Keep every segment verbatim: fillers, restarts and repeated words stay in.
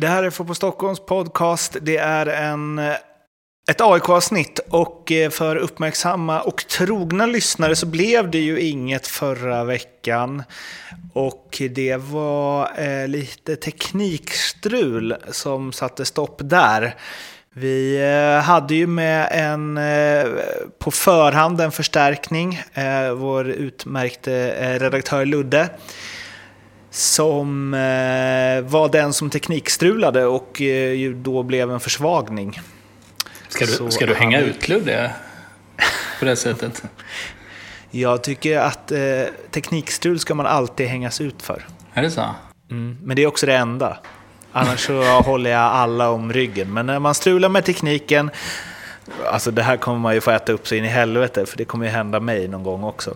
Det här är Fotboll Stockholms podcast. Det är en, ett A I K-avsnitt och för uppmärksamma och trogna lyssnare så blev det ju inget förra veckan. Och det var eh, lite teknikstrul som satte stopp där. Vi hade ju med en på förhand en förstärkning, vår utmärkte redaktör Ludde, som var den som teknikstrulade och då blev en försvagning. Ska du, Så, ska du hänga ut Ludde på det sättet? Jag tycker att eh, teknikstrul ska man alltid hängas ut för. Är det så? Mm, men det är också det enda. Annars så håller jag alla om ryggen. Men när man strular med tekniken, alltså det här kommer man ju få äta upp sig in i helvete, för det kommer ju hända mig någon gång också.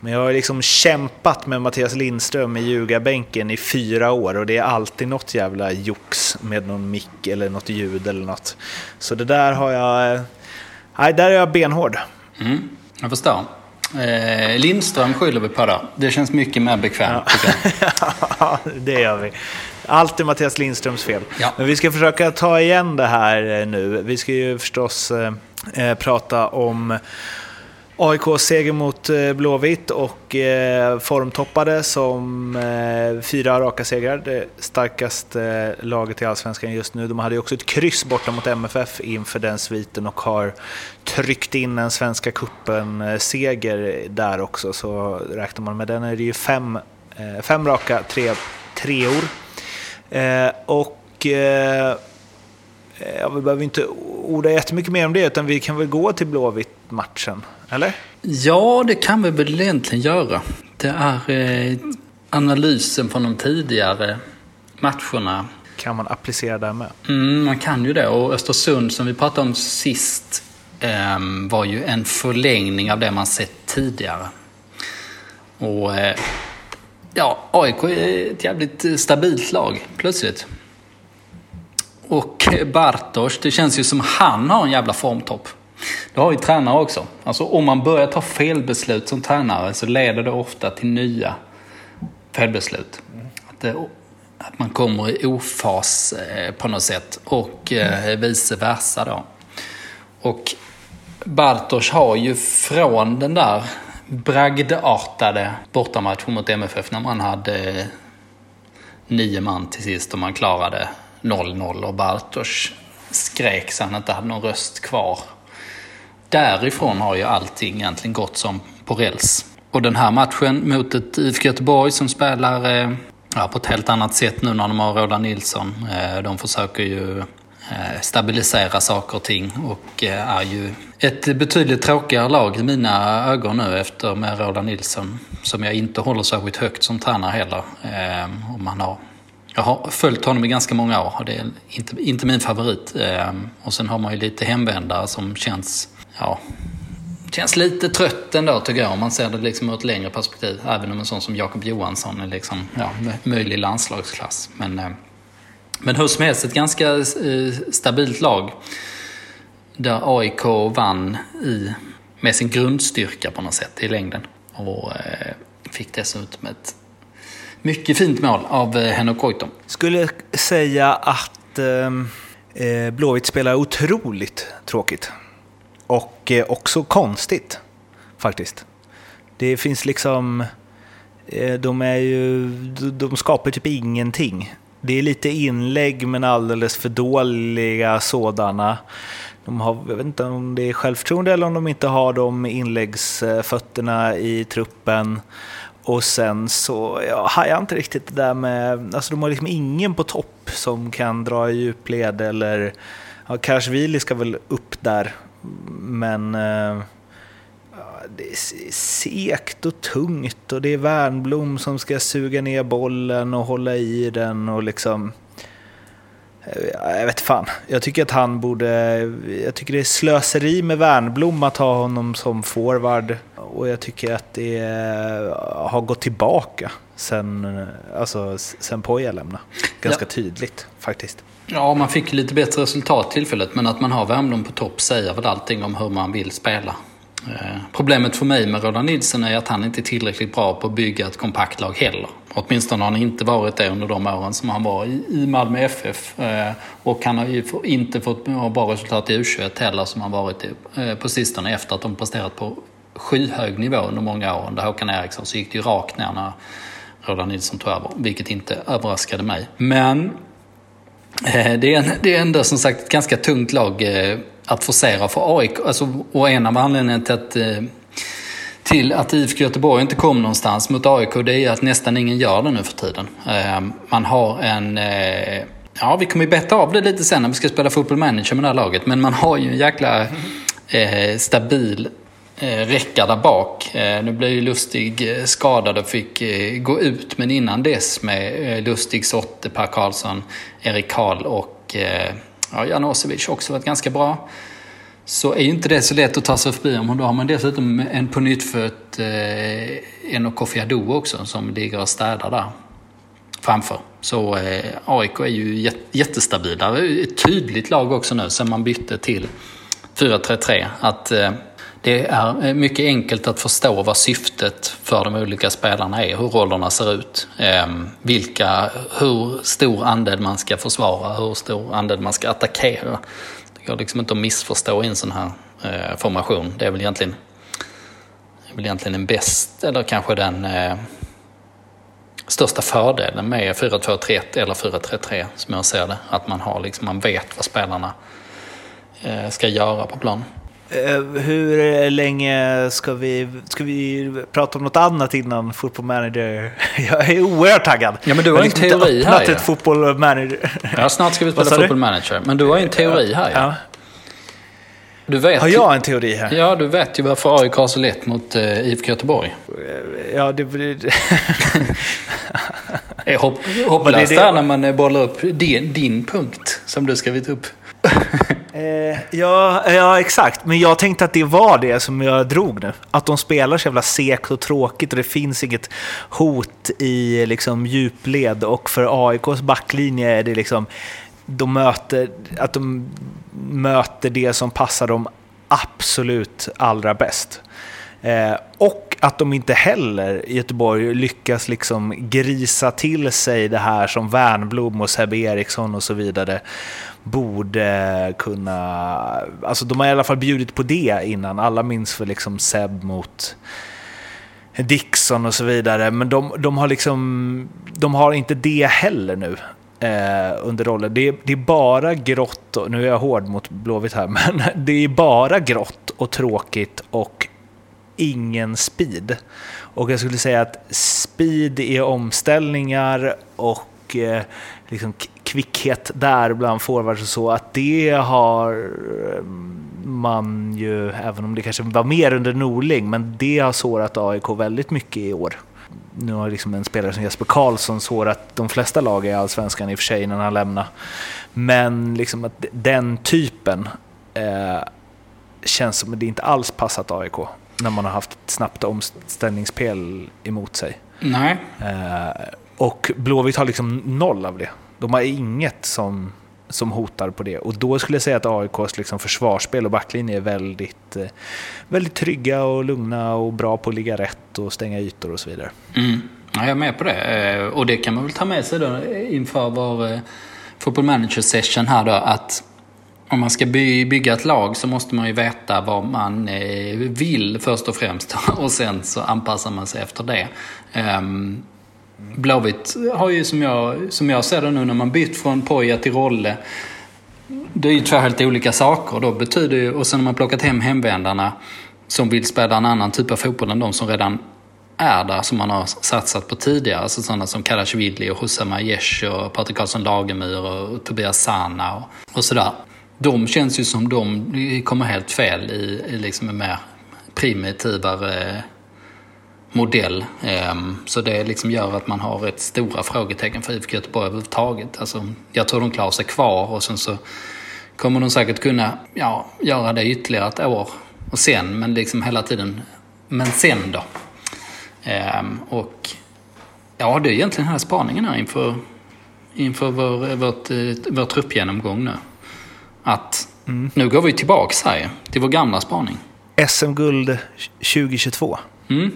Men jag har liksom kämpat med Mattias Lindström i Ljugarbänken i fyra år, och det är alltid något jävla jox med någon mick eller något ljud eller något. Så det där har jag, nej, där är jag benhård. Mm, jag förstår. Eh, Lindström skyller vi på då. Det känns mycket mer bekvämt. Ja, det gör vi. Allt är Mattias Lindströms fel. Ja. Men vi ska försöka ta igen det här nu. Vi ska ju förstås eh, prata om A I K:s seger mot eh, Blåvitt och eh, formtoppade som eh, fyra raka segrar. Det starkaste eh, laget i Allsvenskan just nu. De hade ju också ett kryss borta mot M F F inför den sviten och har tryckt in en Svenska Cupen-seger där också. Så räknar man med den är det ju fem, eh, fem raka tre, treor. Eh, och eh, ja, vi behöver inte orda jättemycket mer om det, utan vi kan väl gå till Blåvitt-matchen, eller? Ja, det kan vi väl egentligen göra. Det är eh, analysen från de tidigare matcherna. Kan man applicera där med? Mm, man kan ju det. Och Östersund som vi pratade om sist eh, var ju en förlängning av det man sett tidigare. Och... Eh, Ja, A I K är ett jävligt stabilt lag, plötsligt. Och Bartosz, det känns ju som han har en jävla formtopp. Det har ju tränare också. Alltså om man börjar ta felbeslut som tränare så leder det ofta till nya felbeslut. Att, det, att man kommer i ofas på något sätt och vice versa då. Och Bartosz har ju från den där... bragdartade bortamatch mot M F F när man hade nio man till sist och man klarade noll noll och Bartosz skrek så han inte hade någon röst kvar. Därifrån har ju allting egentligen gått som på räls. Och den här matchen mot ett I F K Göteborg som spelar ja, på ett helt annat sätt nu när de har Roland Nilsson. De försöker ju stabilisera saker och ting och är ju ett betydligt tråkigare lag i mina ögon nu efter med Roland Nilsson som jag inte håller särskilt högt som tränare heller. Och man har, jag har följt honom i ganska många år och det är inte, inte min favorit. Och sen har man ju lite hemvändare som känns, ja, känns lite trött ändå tycker jag om man ser det liksom ur ett längre perspektiv. Även om en sån som Jakob Johansson är liksom, ja, möjlig landslagsklass. Men... Men hur som helst, ett ganska stabilt lag där A I K vann i, med sin grundstyrka på något sätt i längden. Och eh, fick dessutom ett mycket fint mål av eh, Henok Goitom. Skulle säga att eh, Blåvitt spelar otroligt tråkigt. Och eh, också konstigt, faktiskt. Det finns liksom... Eh, de, är ju, de skapar typ ingenting. Det är lite inlägg men alldeles för dåliga sådana. De har, jag vet inte om det är självförtroende eller om de inte har de inläggsfötterna i truppen. Och sen så jag hajar inte riktigt det där med... Alltså de har liksom ingen på topp som kan dra i djupled eller... Ja, Karsvili ska väl upp där. Men ja, det är segt och tungt och det är Värnblom som ska suga ner bollen och hålla i den och liksom... Jag vet fan. Jag tycker att han borde... Jag tycker det är slöseri med Värnblom att ha honom som forward. Och jag tycker att det har gått tillbaka sen, alltså, sen Poja lämna. Ganska ja. Tydligt faktiskt. Ja, man fick lite bättre resultat tillfället. Men att man har Värnblom på topp säger väl allting om hur man vill spela. Problemet för mig med Roland Nilsson är att han inte är tillräckligt bra på att bygga ett kompakt lag heller. Åtminstone har han inte varit det under de åren som han var i Malmö F F. Och han har ju inte fått bra resultat i U tjugoett heller som han varit på sistone efter att de presterat på skyhög nivå under många år. Under Håkan Eriksson så gick det ju rakt ner när Roland Nilsson tog över, vilket inte överraskade mig. Men det är ändå som sagt ett ganska tungt lag att forcera för A I K. Alltså, och en av anledningen till att, till att I F K Göteborg inte kom någonstans mot A I K, det är att nästan ingen gör det nu för tiden. Man har en... Ja, vi kommer ju betta av det lite sen när vi ska spela Football Manager med det här laget. Men man har ju en jäkla stabil räcka där bak. Nu blev ju Lustig skadad och fick gå ut. Men innan dess med Lustig, Sotte, Per Karlsson, Erik Kahl och... Ja, Janosevic också varit ganska bra. Så är ju inte det så lätt att ta sig förbi om. Då har man dessutom en på nytt för ett eh, Henok Goitom också som ligger och städar där framför. Så eh, A I K är ju jättestabila. Ett tydligt lag också nu sen man bytte till fyra tre tre. Att eh, det är mycket enkelt att förstå vad syftet för de olika spelarna är. Hur rollerna ser ut. Vilka, hur stor andel man ska försvara. Hur stor andel man ska attackera. Det går liksom inte att missförstå i en sån här formation. Det är väl egentligen, det är väl egentligen den bästa eller kanske den eh, största fördelen med fyra två tre ett eller fyra tre tre som jag ser det. Att man, har, liksom, man vet vad spelarna eh, ska göra på plan. Hur länge ska vi, ska vi prata om något annat innan Football Manager? Jag är oerhört taggad. Ja, men du har en teori här. Ett ja. Football Manager. Ja, snart ska vi spela Football Manager. Men du har en teori här. Ja. Ja. Du vet, har jag en teori här? Ja, du vet ju varför A I K har så lätt mot eh, I F K Göteborg. Ja, det blir... Jag hopp, hopplöst där när man bollar upp din, din punkt som du skrivit upp. ja, ja, exakt. Men jag tänkte att det var det som jag drog nu. Att de spelar så jävla sekt och tråkigt. Och det finns inget hot i liksom, djupled. Och för A I Ks backlinje är det liksom de möter, att de möter det som passar dem absolut allra bäst. Eh, och att de inte heller i Göteborg lyckas liksom grisa till sig det här som Värnblom och Seb Eriksson och så vidare borde kunna, alltså de har i alla fall bjudit på det innan. Alla minns för liksom Seb mot Dixon och så vidare, men de, de har liksom de har inte det heller nu eh, under rollen. Det, det är bara grått, och nu är jag hård mot Blåvitt här, men det är bara grått och tråkigt och ingen speed. Och jag skulle säga att speed är omställningar och eh, liksom kvickhet där bland forwards och så, att det har man ju, även om det kanske var mer under Norling, men det har sårat A I K väldigt mycket i år. Nu har liksom en spelare som Jesper Karlsson sårat de flesta lag i Allsvenskan i och för sig när han lämnar. Men liksom att den typen eh, känns som att det inte alls passat A I K när man har haft ett snabbt omställningsspel emot sig. Nej. Eh, och Blåvitt har liksom noll av det. De har inget som, som hotar på det. Och då skulle jag säga att A I Ks liksom försvarsspel och backlinje är väldigt, väldigt trygga och lugna och bra på att ligga rätt och stänga ytor och så vidare. Mm. Ja, jag är med på det. Och det kan man väl ta med sig då inför vår Football Manager session här då, att om man ska bygga ett lag så måste man ju veta vad man vill först och främst, och sen så anpassar man sig efter det. Blåvitt har ju som jag, som jag ser det nu när man bytt från Poja till Rolle, det är ju två helt olika saker då betyder ju, och sen har man plockat hem hemvändarna som vill spela en annan typ av fotboll än de som redan är där, som man har satsat på tidigare, alltså sådana som Karasjvili och Hussama Yesh och Patrik Karlsson Lagemyr och Tobias Sana och, och sådär. De känns ju som de kommer helt fel i, i liksom en mer primitivare modell. Så det liksom gör att man har rätt stora frågetecken för I F K Göteborg överhuvudtaget. Alltså, jag tror de klarar sig kvar och sen så kommer de säkert kunna ja, göra det ytterligare ett år och sen, men liksom hela tiden men sen då. Och ja, det är egentligen den här spaningen här inför, inför vår, vårt, vår truppgenomgång nu. Att mm. nu går vi tillbaka här till vår gamla spaning. S M-guld tjugo tjugotvå. Mm.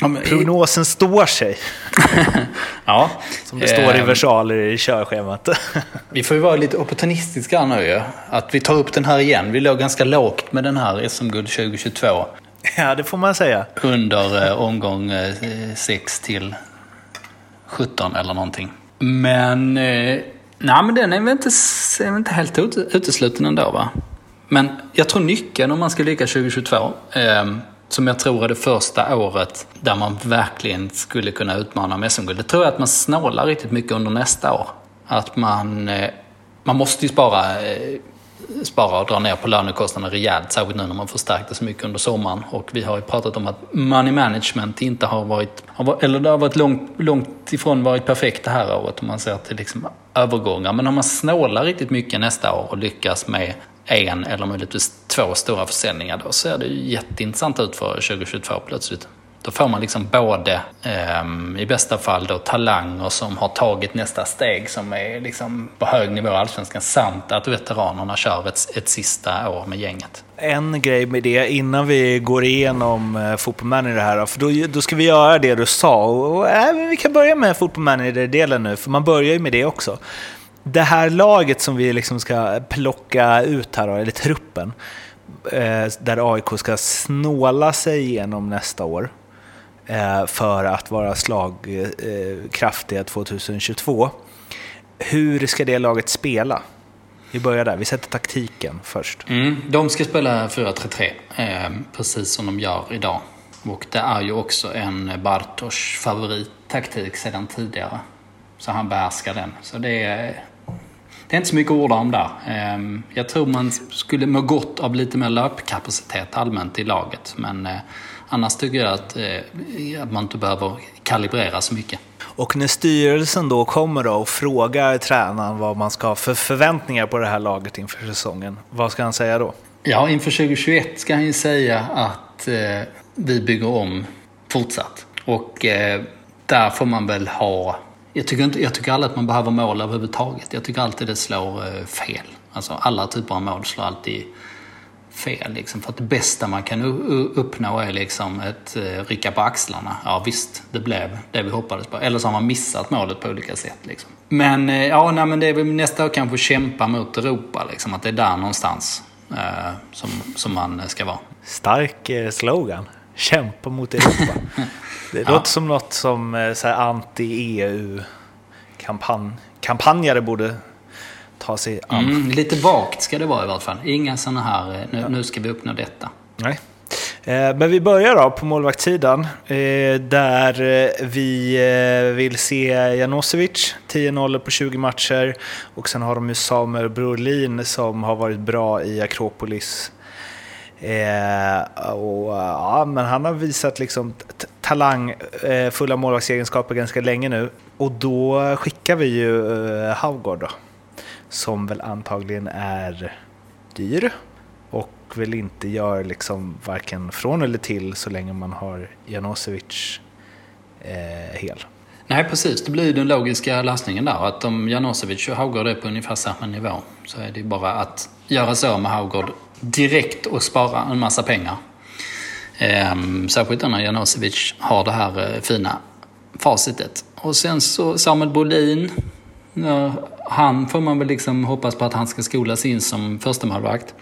Ja, men... prognosen står sig. Ja. Som det står i versaler i körschemat. Vi får ju vara lite opportunistiska nu ju. Att vi tar upp den här igen. Vi låg ganska lågt med den här S M-guld tjugo tjugotvå. Ja, det får man säga. Under eh, omgång sex eh, till sjutton eller någonting. Men, eh, nej, men den är väl inte, är väl inte helt ut, utesluten ändå, va? Men jag tror nyckeln om man ska lyckas tjugo tjugotvå... Eh, som jag tror är det första året där man verkligen skulle kunna utmana med S M-guld. Det tror jag att man snålar riktigt mycket under nästa år. Att man, man måste ju spara, spara och dra ner på lönekostnaderna rejält. Särskilt nu när man förstärkte så mycket under sommaren. Och vi har ju pratat om att money management inte har varit... eller det har varit långt, långt ifrån varit perfekt det här året. Om man ser till liksom övergångar. Men om man snålar riktigt mycket nästa år och lyckas med... en eller möjligtvis två stora försäljningar, då ser det ju jätteintressant ut för tjugo tjugotvå plötsligt. Då får man liksom både eh, i bästa fall då talanger som har tagit nästa steg som är liksom på hög nivå allsvenskan, samt att veteranerna kör ett, ett sista år med gänget. En grej med det innan vi går igenom eh, Football Manager här, för då, då ska vi göra det du sa och, och äh, vi kan börja med Football Manager-delen nu, för man börjar ju med det också. Det här laget som vi liksom ska plocka ut här, eller truppen, där A I K ska snåla sig igenom nästa år för att vara slagkraftiga tjugo tjugotvå. Hur ska det laget spela? Vi börjar där, vi sätter taktiken först. Mm, de ska spela fyra tre tre, precis som de gör idag. Och det är ju också en Bartosz favorittaktik sedan tidigare. Så han behärskar den. Så det är, det är inte så mycket ord om där. Jag tror man skulle må gott av lite mer löpkapacitet allmänt i laget. Men annars tycker jag att, att man inte behöver kalibrera så mycket. Och när styrelsen då kommer då och frågar tränaren vad man ska ha för förväntningar på det här laget inför säsongen, vad ska han säga då? Ja, inför tjugo tjugoett ska han ju säga att vi bygger om fortsatt. Och där får man väl ha... Jag tycker, inte, jag tycker aldrig att man behöver mål överhuvudtaget. Jag tycker alltid det slår fel. Alltså alla typer av mål slår alltid fel. Liksom. För att det bästa man kan uppnå är liksom ett rycka på axlarna. Ja visst, det blev det vi hoppades på. Eller så har man missat målet på olika sätt. Liksom. Men, ja, nej, men det är väl nästa år kanske kämpa mot Europa. Liksom. Att det är där någonstans eh, som, som man ska vara. Stark eh, slogan. Kämpa mot Europa. Det låter ja. som något som så här, anti-E U-kampanjare borde ta sig an. Mm, lite vagt ska det vara i alla fall. Inga sådana här, nu, ja. nu ska vi uppnå detta. Nej. Eh, men vi börjar då på målvaktssidan. Eh, där vi eh, vill se Janosevic, tio noll på tjugo matcher. Och sen har de ju Samuel Brolin som har varit bra i Akropolis. Eh, och, ja, men han har visat liksom t- talangfulla eh, målvaktsegenskaper ganska länge nu. Och då skickar vi ju eh, Haugaard då, som väl antagligen är dyr och väl inte gör liksom varken från eller till så länge man har Janosevic eh, hel. Nej precis, det blir den logiska lösningen där, att om Janosevic och Haugaard är på ungefär samma nivå så är det bara att göra så med Haugaard direkt och spara en massa pengar. Ehm, särskilt när Janosevic har det här fina facitet. Och sen så Samuel Bolin, han får man väl liksom hoppas på att han ska skolas in som första målvakt.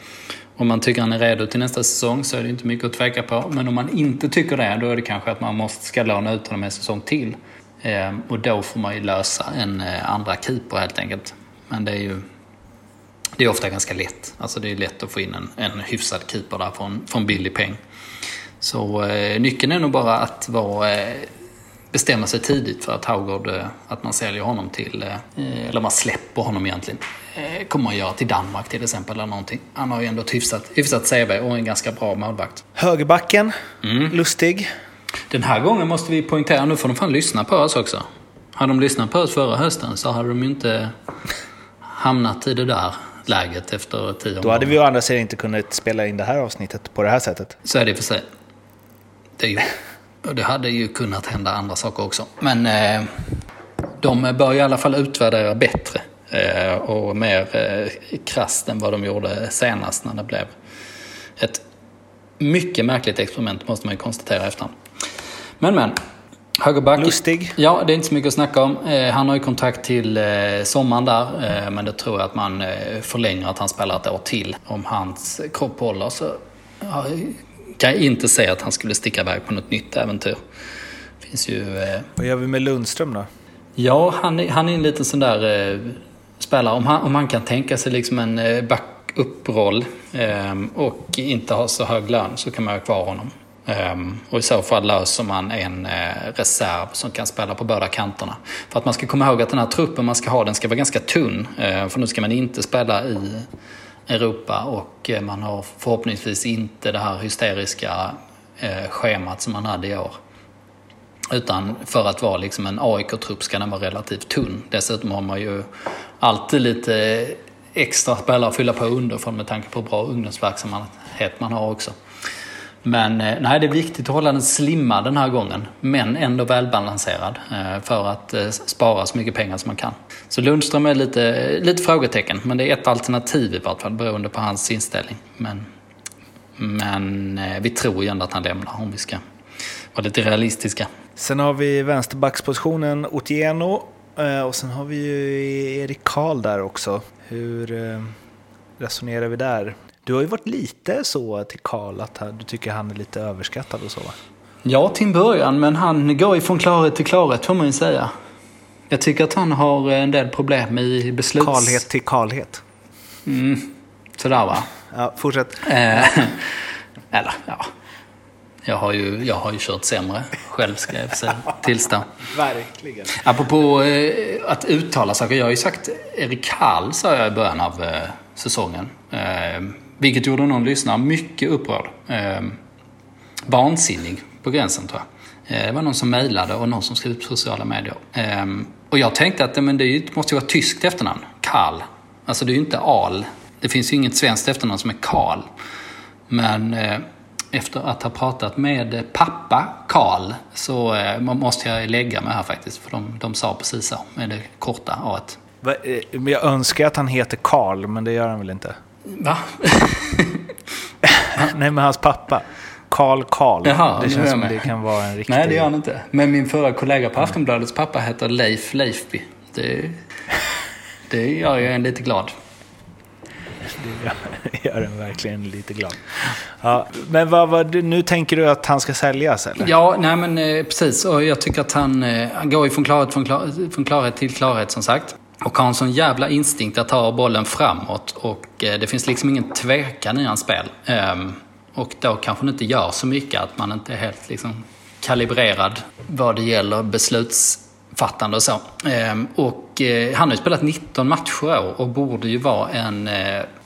Om man tycker han är redo till nästa säsong så är det inte mycket att tveka på. Men om man inte tycker det, då är det kanske att man måste ska låna ut honom en säsong till. Ehm, och då får man ju lösa en andra keeper helt enkelt. Men det är ju Det är ofta ganska lätt. Alltså det är lätt att få in en, en hyfsad keeper där från, från billig peng. Så eh, nyckeln är nog bara att vara, eh, bestämma sig tidigt för att Haugaard, eh, att man säljer honom till, eh, eller man släpper honom egentligen. Eh, kommer man göra till Danmark till exempel eller någonting. Han har ju ändå ett hyfsat, hyfsat C V och en ganska bra målvakt. Högerbacken, mm. Lustig. Den här gången måste vi poängtera, nu får de fan lyssna på oss också. Hade de lyssnat på oss förra hösten så hade de ju inte hamnat i det där läget efter tio år. Då hade vi ju andra sidan inte kunnat spela in det här avsnittet på det här sättet. Så är det för sig. Det, är ju, det hade ju kunnat hända andra saker också. Men eh, de bör i alla fall utvärdera bättre eh, och mer eh, krasst än vad de gjorde senast när det blev ett mycket märkligt experiment måste man ju konstatera efter. Men men. Högerback. Lustig. Ja, det är inte så mycket att snacka om. Eh, han har ju kontrakt till eh, sommaren där. Eh, men det tror jag att man eh, förlänger att han spelar ett år till. Om hans kropp håller så ja, kan jag inte säga att han skulle sticka iväg på något nytt äventyr. Finns ju, eh... Vad gör vi med Lundström då? Ja, han är, han är en liten sån där eh, spelare. Om han, om han kan tänka sig liksom en eh, back-up-roll eh, och inte ha så hög lön så kan man ha kvar honom. Um, och i så fall löser man en eh, reserv som kan spela på båda kanterna. För att man ska komma ihåg att den här truppen man ska ha, den ska vara ganska tunn, eh, för nu ska man inte spela i Europa och eh, man har förhoppningsvis inte det här hysteriska eh, schemat som man hade i år. Utan för att vara liksom en A I K-trupp ska den vara relativt tunn. Dessutom har man ju alltid lite extra spelare att fylla på underifrån med tanke på bra ungdomsverksamhet man har också. Men nej, det är viktigt att hålla den slimma den här gången, men ändå välbalanserad för att spara så mycket pengar som man kan. Så Lundström är lite, lite frågetecken, men det är ett alternativ i vart fall beroende på hans inställning. Men, men vi tror ju ändå att han lämnar om vi ska vara lite realistiska. Sen har vi vänsterbackspositionen Otieno och sen har vi ju Erik Kahl där också. Hur resonerar vi där? Du har ju varit lite så till Karl att du tycker han är lite överskattad och så. Ja, till början, men han går ifrån klarhet till klarhet får man ju säga. Jag tycker att han har en del problem i besluts... Karlhet till karlhet. Mm, sådär va? Ja, fortsätt. Eh, eller, ja. Jag har, ju, jag har ju kört sämre själv ska jag säga, tillstå. Verkligen. Apropå eh, att uttala saker, jag har ju sagt Erik Kahl sa jag i början av eh, säsongen. Eh, Vilket gjorde någon lyssnare mycket upprörd. Eh, vansinnig på gränsen tror jag. Eh, det var någon som mejlade och någon som skrev på sociala medier. Eh, och jag tänkte att men det ju, måste ju vara tyskt efternamn. Karl. Alltså det är ju inte Al. Det finns ju inget svenskt efternamn som är Karl. Men eh, efter att ha pratat med pappa Karl så eh, måste jag lägga mig här faktiskt. För de, de sa precis så med det korta A-et. Jag önskar att han heter Karl men det gör han väl inte? Va? Nej, men hans pappa Karl Karl. Jaha, det känns som det kan vara en riktig... Nej, det gör han inte. Men min förra kollega på Aftonbladets pappa heter Leif Leifby. Det, det gör jag en lite glad. Det gör, gör en verkligen lite glad. Ja, men vad, vad, nu tänker du att han ska säljas eller? Ja, nej men eh, precis. Och jag tycker att han, eh, han går ju från klarhet, från, klar, från klarhet till klarhet som sagt. Och har en sån jävla instinkt att ta bollen framåt. Och det finns liksom ingen tvekan i hans spel. Och då kanske det inte gör så mycket att man inte är helt liksom kalibrerad vad det gäller beslutsfattande och så. Och han har ju spelat nitton matcher och borde ju vara en,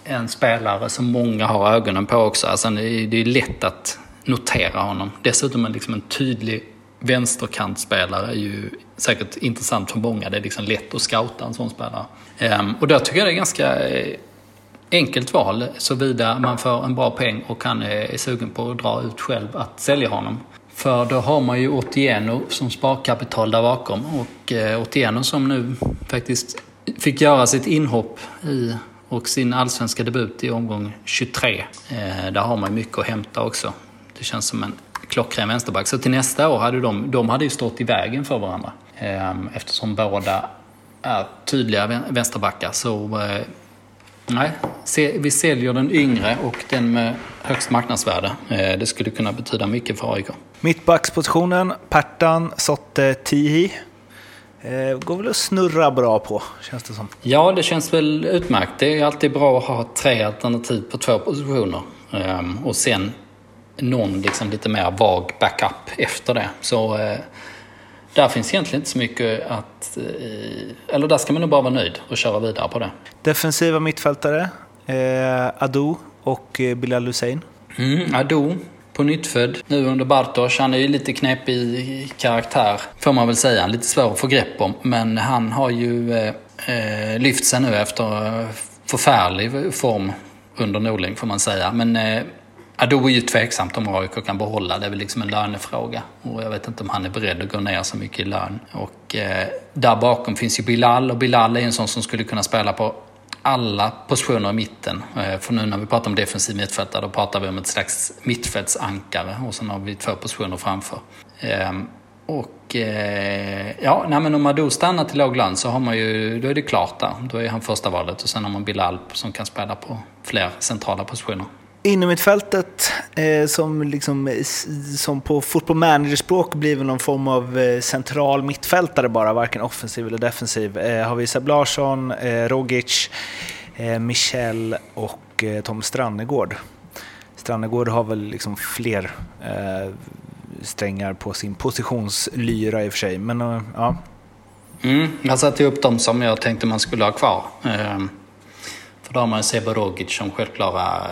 en spelare som många har ögonen på också. Alltså det är lätt att notera honom. Dessutom är liksom en tydlig... vänsterkantspelare är ju säkert intressant för många. Det är liksom lätt att scouta en sån spelare. Ehm, och då tycker jag det är ganska enkelt val såvida man får en bra peng och kan är sugen på att dra ut själv att sälja honom. För då har man ju Otieno som sparkapital där bakom och eh, Otieno som nu faktiskt fick göra sitt inhopp i och sin allsvenska debut i omgång tjugotre. Ehm, där har man mycket att hämta också. Det känns som en klockren vänsterback. Så till nästa år hade de, de hade ju stått i vägen för varandra. Eftersom båda är tydliga vänsterbackar. Så nej, vi säljer den yngre och den med högst marknadsvärde. Det skulle kunna betyda mycket för A I K. Mittbackspositionen, Pertan, Sotte, Tihi. Går väl att snurra bra på, känns det som. Ja, det känns väl utmärkt. Det är alltid bra att ha tre alternativ på två positioner. Och sen någon liksom lite mer vag backup efter det. Så eh, där finns egentligen inte så mycket att... Eh, eller där ska man nog bara vara nöjd och köra vidare på det. Defensiva mittfältare, eh, Ado och eh, Bilal Hussein. Mm, Ado på nyttfödd. Nu under Bartosz, han är ju lite knäpp i karaktär, får man väl säga. Lite svår att få grepp om. Men han har ju eh, lyft sig nu efter förfärlig form under Norling får man säga. Men... Eh, Ja, då är ju tveksamt om A I K kan behålla. Det är väl liksom en lönefråga. Och jag vet inte om han är beredd att gå ner så mycket i lön. Och eh, där bakom finns ju Bilal. Och Bilal är en sån som skulle kunna spela på alla positioner i mitten. För nu när vi pratar om defensiv mittfältare, då pratar vi om ett slags mittfältsankare, och sen har vi två positioner framför. Och ja, nej, men om Ado stannar till lågland så har man ju, då är det klart där. Då är han första valet, och sen har man Bilal som kan spela på fler centrala positioner. Inom ett fältet eh, som, liksom, som på Football Manager-språk blir någon form av eh, central mittfältare bara, varken offensiv eller defensiv. Eh, har vi Seb Larsson, eh, Rogic, eh, Michel och eh, Tom Strandegård. Strandegård har väl liksom fler eh, strängar på sin positionslyra i och för sig. Men, eh, ja. mm, jag satte upp dem som jag tänkte man skulle ha kvar. Eh, för då har man Seb och Rogic som självklara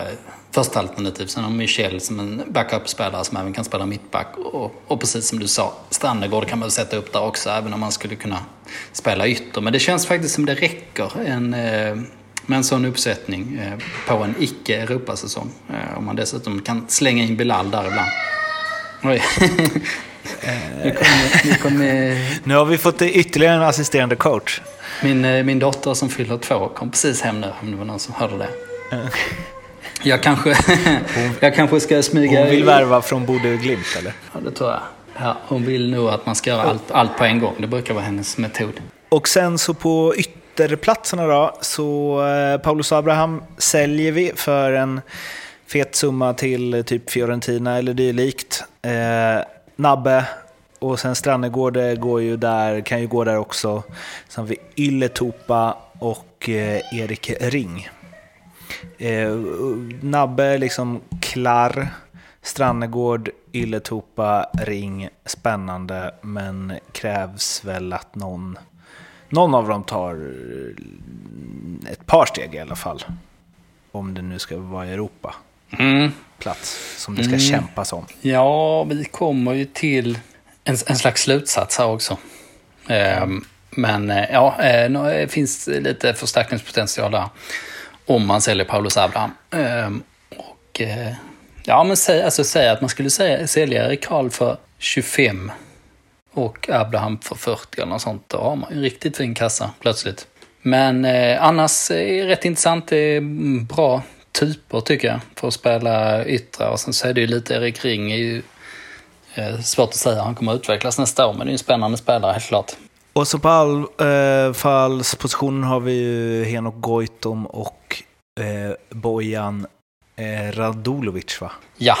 första alternativ. Sen har Michel som en backup-spelare som även kan spela mittback. Och, och precis som du sa, Strandegård kan man sätta upp där också, även om man skulle kunna spela ytter. Men det känns faktiskt som det räcker en, med en sån uppsättning på en icke-Europasäsong. Om man dessutom kan slänga in Bilal där ibland. Oj. Nu, kommer, nu, kommer... nu har vi fått ytterligare en assisterande coach. Min, min dotter som fyller två kom precis hem nu, om det var någon som hörde det. Jag kanske, jag kanske ska smyga... Hon vill värva från Bodø Glimt, eller? Ja, det tror jag. Ja, hon vill nog att man ska göra allt, allt på en gång. Det brukar vara hennes metod. Och sen så på ytterplatserna då, så eh, Paulos Abraham säljer vi för en fet summa till typ Fiorentina eller det är likt. Eh, Nabbe och sen Strandegård går ju där, kan ju gå där också. Sen har vi Ylletopa och eh, Erik Ring. Eh, Nabbe liksom klar, Strandegård, Ylletopa, Ring, spännande, men krävs väl att någon någon av dem tar ett par steg i alla fall, om det nu ska vara i Europa mm. plats som det ska mm. kämpas om. Ja, vi kommer ju till en, en slags slutsats här också. eh, men ja, det finns lite förstärkningspotential där om man säljer Paulos Abraham. Ehm, och, eh, ja, men säg, alltså, säg att man skulle säga, sälja Erik Kahl för tjugofem och Abraham för fyrtio eller något sånt. Då har man ju en riktigt fin kassa plötsligt. Men eh, annars är det rätt intressant. Det är bra typer tycker jag för att spela yttre. Och sen så är det ju lite Erik Ring. Är ju, eh, svårt att säga. Han kommer att utvecklas nästa år, men det är ju en spännande spelare helt klart. Och så på anfallspositionen eh, har vi ju Henok Goitom och eh, Bojan eh, Radulovic, va? Ja,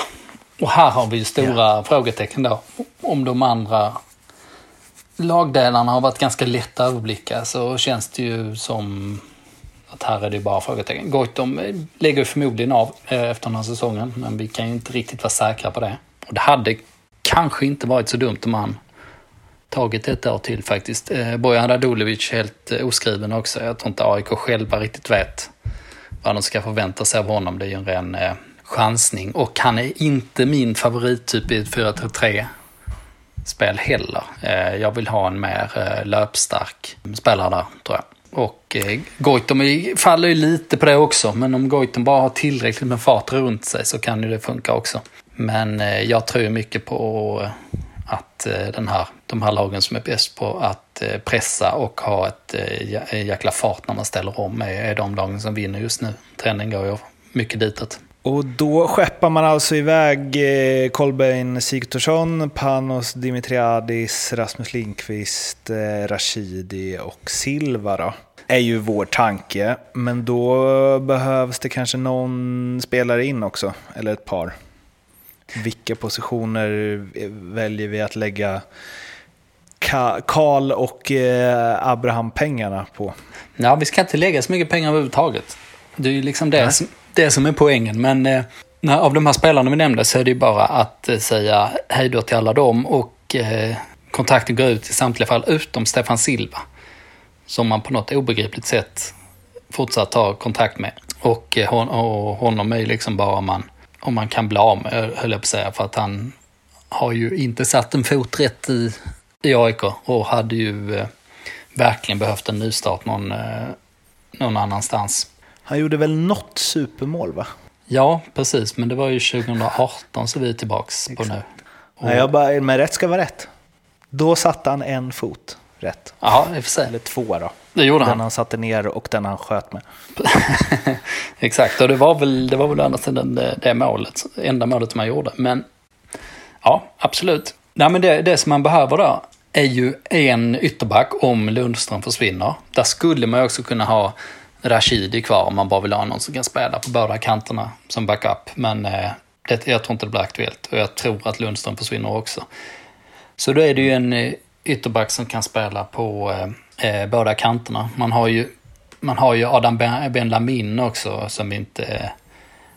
och här har vi ju stora ja. frågetecken då. Om de andra lagdelarna har varit ganska lätta att överblicka, så känns det ju som att här är det bara frågetecken. Goitom lägger förmodligen av eh, efter den här säsongen, men vi kan ju inte riktigt vara säkra på det. Och det hade kanske inte varit så dumt om man tagit ett år till faktiskt. Eh, Bojan Radulovic helt eh, oskriven också. Jag tror inte A I K själva riktigt vet vad de ska förvänta sig av honom. Det är ju en ren eh, chansning. Och han är inte min favorittyp i ett fyra tre tre-spel heller. Eh, jag vill ha en mer eh, löpstark spelare där, tror jag. Och eh, Goitom faller ju lite på det också. Men om Goitom bara har tillräckligt med fart runt sig så kan ju det funka också. Men eh, jag tror mycket på... Eh, att den här, de här lagen som är bäst på att pressa och ha ett jäkla fart när man ställer om är de lagen som vinner just nu. Trenden går ju mycket ditåt. Och då skeppar man alltså iväg Kolbein Sigthorsson, Panos Dimitriadis, Rasmus Lindqvist, Rashidi och Silva då. Är ju vår tanke, men då behövs det kanske någon spelare in också, eller ett par. Vilka positioner väljer vi att lägga Karl och Abraham pengarna på? Ja, vi ska inte lägga så mycket pengar överhuvudtaget. Det är ju liksom det, som, det som är poängen. Men eh, av de här spelarna vi nämnde så är det ju bara att eh, säga hej då till alla dem. Och eh, kontakten går ut i samtliga fall utom Stefan Silva, som man på något obegripligt sätt fortsatt har kontakt med. Och, eh, hon, och honom är ju liksom bara man... om man kan bli av med, höll jag på att säga, för att han har ju inte satt en fot rätt i, i A I K och hade ju eh, verkligen behövt en nystart någon, eh, någon annanstans. Han gjorde väl något supermål, va? Ja, precis, men det var ju tjugo arton så vi är tillbaks på nu. Och... Nej, jag bara, men rätt ska vara rätt. Då satte han en fot rätt. Ja, i och för sig. Eller två då. Det gjorde den han. Den han satte ner och den han sköt med. Exakt, och det var väl det var väl andra sidan det, det målet, enda målet som han gjorde. Men ja, absolut. Nej, men det, det som man behöver där är ju en ytterback om Lundström försvinner. Där skulle man också kunna ha Rashidi kvar om man bara vill ha någon som kan spela på båda kanterna som backup. Men eh, det, jag tror inte det blir aktuellt, och jag tror att Lundström försvinner också. Så då är det ju en ytterback som kan spela på eh, båda kanterna. Man har ju, man har ju Adam Ben, Ben Lamin också som vi inte eh,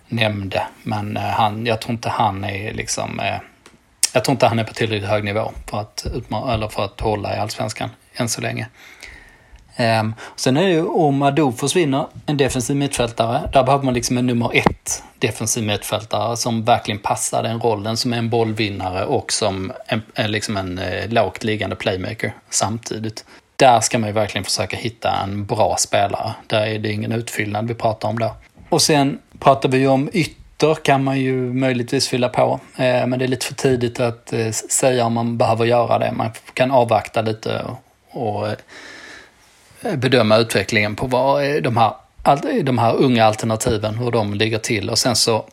nämnde. Men eh, han, jag tror inte han är liksom... Eh, jag tror inte han är på tillräckligt hög nivå för att, utma- eller för att hålla i allsvenskan än så länge. Um, sen är det ju om Ado försvinner, en defensiv mittfältare. Där behöver man liksom en nummer ett defensiv mittfältare som verkligen passar den rollen, som är en bollvinnare och som en, en, liksom en eh, lågt liggande playmaker samtidigt. Där ska man ju verkligen försöka hitta en bra spelare. Där är det ingen utfyllnad vi pratar om då. Och sen pratar vi ju om ytter. Kan man ju möjligtvis fylla på, men det är lite för tidigt att säga om man behöver göra det. Man kan avvakta lite och bedöma utvecklingen på vad de här, de här unga alternativen, hur de ligger till. Och sen så,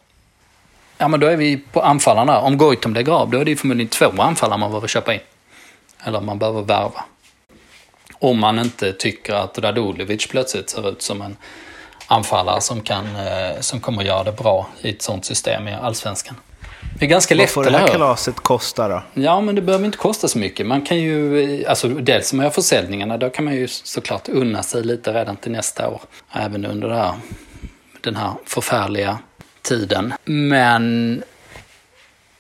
ja, men då är vi på anfallarna. Om Goitom lägger av, då är det förmodligen två anfallare man behöver köpa in. Eller man behöver värva. Om man inte tycker att Radulovic plötsligt ser ut som en anfallare som, kan, som kommer att göra det bra i ett sånt system i allsvenskan. Det är ganska lätt. Vad får det här kalaset kosta då? Ja, men det behöver inte kosta så mycket. Man kan ju, alltså dels med försäljningarna, då kan man ju såklart unna sig lite redan till nästa år. Även under det här, den här förfärliga tiden. Men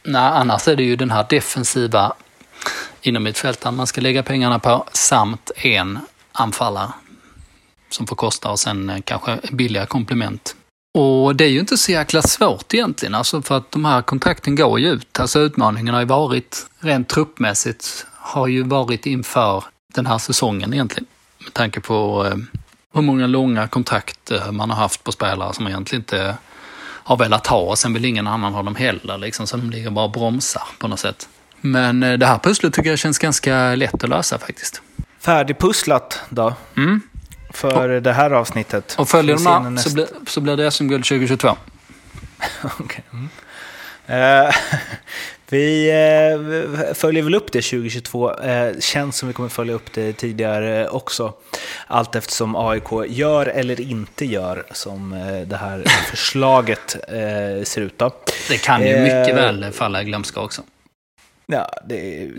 nej, annars är det ju den här defensiva inom ett fält där man ska lägga pengarna på, samt en anfallare som får kosta, och sen kanske billiga komplement. Och det är ju inte så jäkla svårt egentligen, alltså, för att de här kontrakten går ju ut. Alltså utmaningen har ju varit, rent truppmässigt, har ju varit inför den här säsongen egentligen. Med tanke på eh, hur många långa kontrakt man har haft på spelare som egentligen inte har velat ha, och sen vill ingen annan ha dem heller, liksom, så de ligger bara och bromsar på något sätt. Men eh, det här pusslet tycker jag känns ganska lätt att lösa faktiskt. Färdigpusslat då? Mm. För och, det här avsnittet. Och följer de näst... så, blir, så blir det S M-guld tjugohundratjugotvå. Okay. Mm. uh, vi uh, följer väl upp det tjugohundratjugotvå. Uh, känns som vi kommer följa upp det tidigare också. Allt eftersom A I K gör eller inte gör som uh, det här förslaget uh, ser ut då. Det kan ju uh, mycket väl falla i glömska också. Ja, det,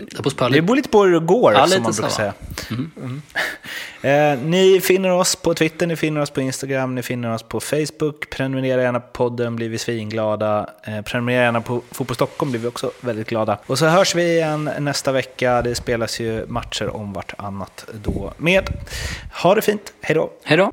det beror lite på hur det går, ja, som man brukar säga. Mm. Mm. Eh, ni finner oss på Twitter, ni finner oss på Instagram, ni finner oss på Facebook. Prenumerera gärna på podden, blir vi svinglada. Eh, prenumerera gärna på Fotboll Stockholm, blir vi också väldigt glada. Och så hörs vi igen nästa vecka. Det spelas ju matcher om vart annat då med. Ha det fint, hej då. Hej då.